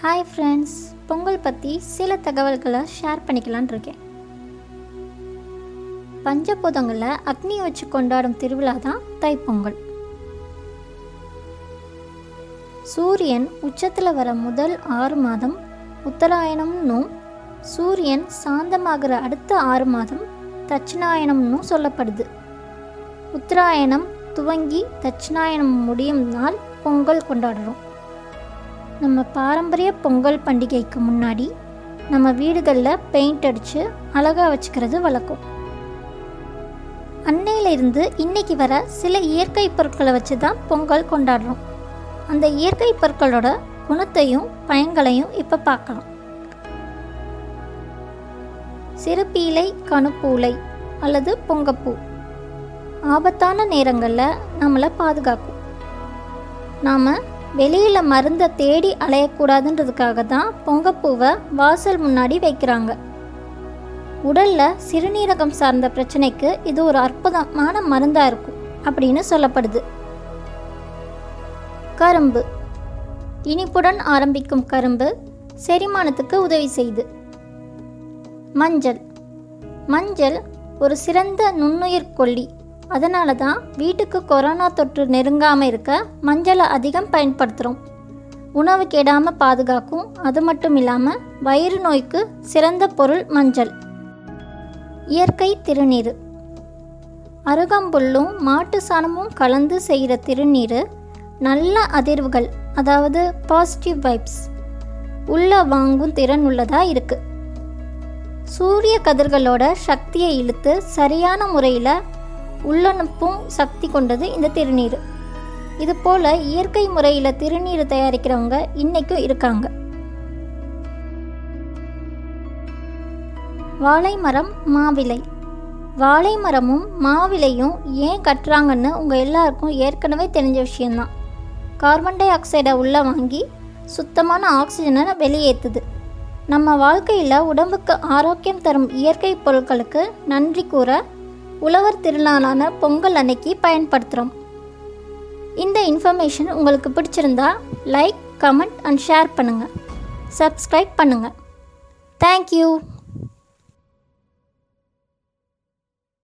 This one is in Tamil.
ஹாய் ஃப்ரெண்ட்ஸ், பொங்கல் பற்றி சில தகவல்களை ஷேர் பண்ணிக்கலான் இருக்கேன். பஞ்சபூதங்களில் அக்னியை வச்சு கொண்டாடும் திருவிழா தான் தைப்பொங்கல். சூரியன் உச்சத்தில் வர முதல் 6 மாதம் உத்தராயணம்னு, சூரியன் சாந்தமாகிற அடுத்த 6 மாதம் தட்சிணாயணம்னு சொல்லப்படுது. உத்தராயணம் துவங்கி தட்சிணாயணம் முடியும் நாள் பொங்கல் கொண்டாடுறோம். நம்ம பாரம்பரிய பொங்கல் பண்டிகைக்கு முன்னாடி நம்ம வீடுகளில் பெயிண்ட் அடித்து அழகாக வச்சுக்கிறது வழக்கம். அன்னையிலிருந்து இன்றைக்கி வர சில இயற்கை பொருட்களை வச்சு தான் பொங்கல் கொண்டாடுறோம். அந்த இயற்கை பொருட்களோட குணத்தையும் பயன்களையும் இப்போ பார்க்கலாம். சிறுபீலை, கணுப்பூலை அல்லது பொங்கப்பூ ஆபத்தான நேரங்களில் நம்மளை பாதுகாக்கும். நாம் வெளியில் மருந்தை தேடி அலையக்கூடாதுன்றதுக்காக தான் பொங்கப்பூவை வாசல் முன்னாடி வைக்கிறாங்க. உடலில் சிறுநீரகம் சார்ந்த பிரச்சனைக்கு இது ஒரு அற்புதமான மருந்தாக இருக்கும் அப்படின்னு சொல்லப்படுது. கரும்பு இனிப்புடன் ஆரம்பிக்கும் கரும்பு செரிமானத்துக்கு உதவி செய்து. மஞ்சள் மஞ்சள் ஒரு சிறந்த நுண்ணுயிர் கொல்லி. அதனால தான் வீட்டுக்கு கொரோனா தொற்று நெருங்காமல் இருக்க மஞ்சளை அதிகம் பயன்படுத்துகிறோம். உணவு கெடாமல் பாதுகாக்கும். அது மட்டும் இல்லாமல் வயிறு நோய்க்கு சிறந்த பொருள் மஞ்சள். இயற்கை திருநீர் அருகம்புல்லும் மாட்டு சாணமும் கலந்து செய்கிற திருநீர் நல்ல அதிர்வுகள், அதாவது பாசிட்டிவ் வைப்ஸ் உள்ளே வாங்கும் திறன் உள்ளதாக இருக்குது. சூரிய கதிர்களோட சக்தியை இழுத்து சரியான முறையில் உள்ளனுப்பும் சக்தி கொண்டது இந்த திருநீர். இது போல் இயற்கை முறையில் திருநீர் தயாரிக்கிறவங்க இன்றைக்கும் இருக்காங்க. வாழை மரம், மாவிலை. வாழை மரமும் மாவிலையும் ஏன் கட்டுறாங்கன்னு உங்கள் எல்லாருக்கும் ஏற்கனவே தெரிஞ்ச விஷயந்தான். கார்பன் டை ஆக்சைடை உள்ளே வாங்கி சுத்தமான ஆக்சிஜனை வெளியேற்றுது. நம்ம வாழ்க்கையில் உடம்புக்கு ஆரோக்கியம் தரும் இயற்கை பொருட்களுக்கு நன்றி கூற உழவர் திருநாளான பொங்கல் அன்னைக்கு பயன்படுத்துகிறோம். இந்த இன்ஃபர்மேஷன் உங்களுக்கு பிடிச்சிருந்தா லைக், கமெண்ட் அண்ட் ஷேர் பண்ணுங்கள். சப்ஸ்கிரைப் பண்ணுங்கள். தேங்க்யூ.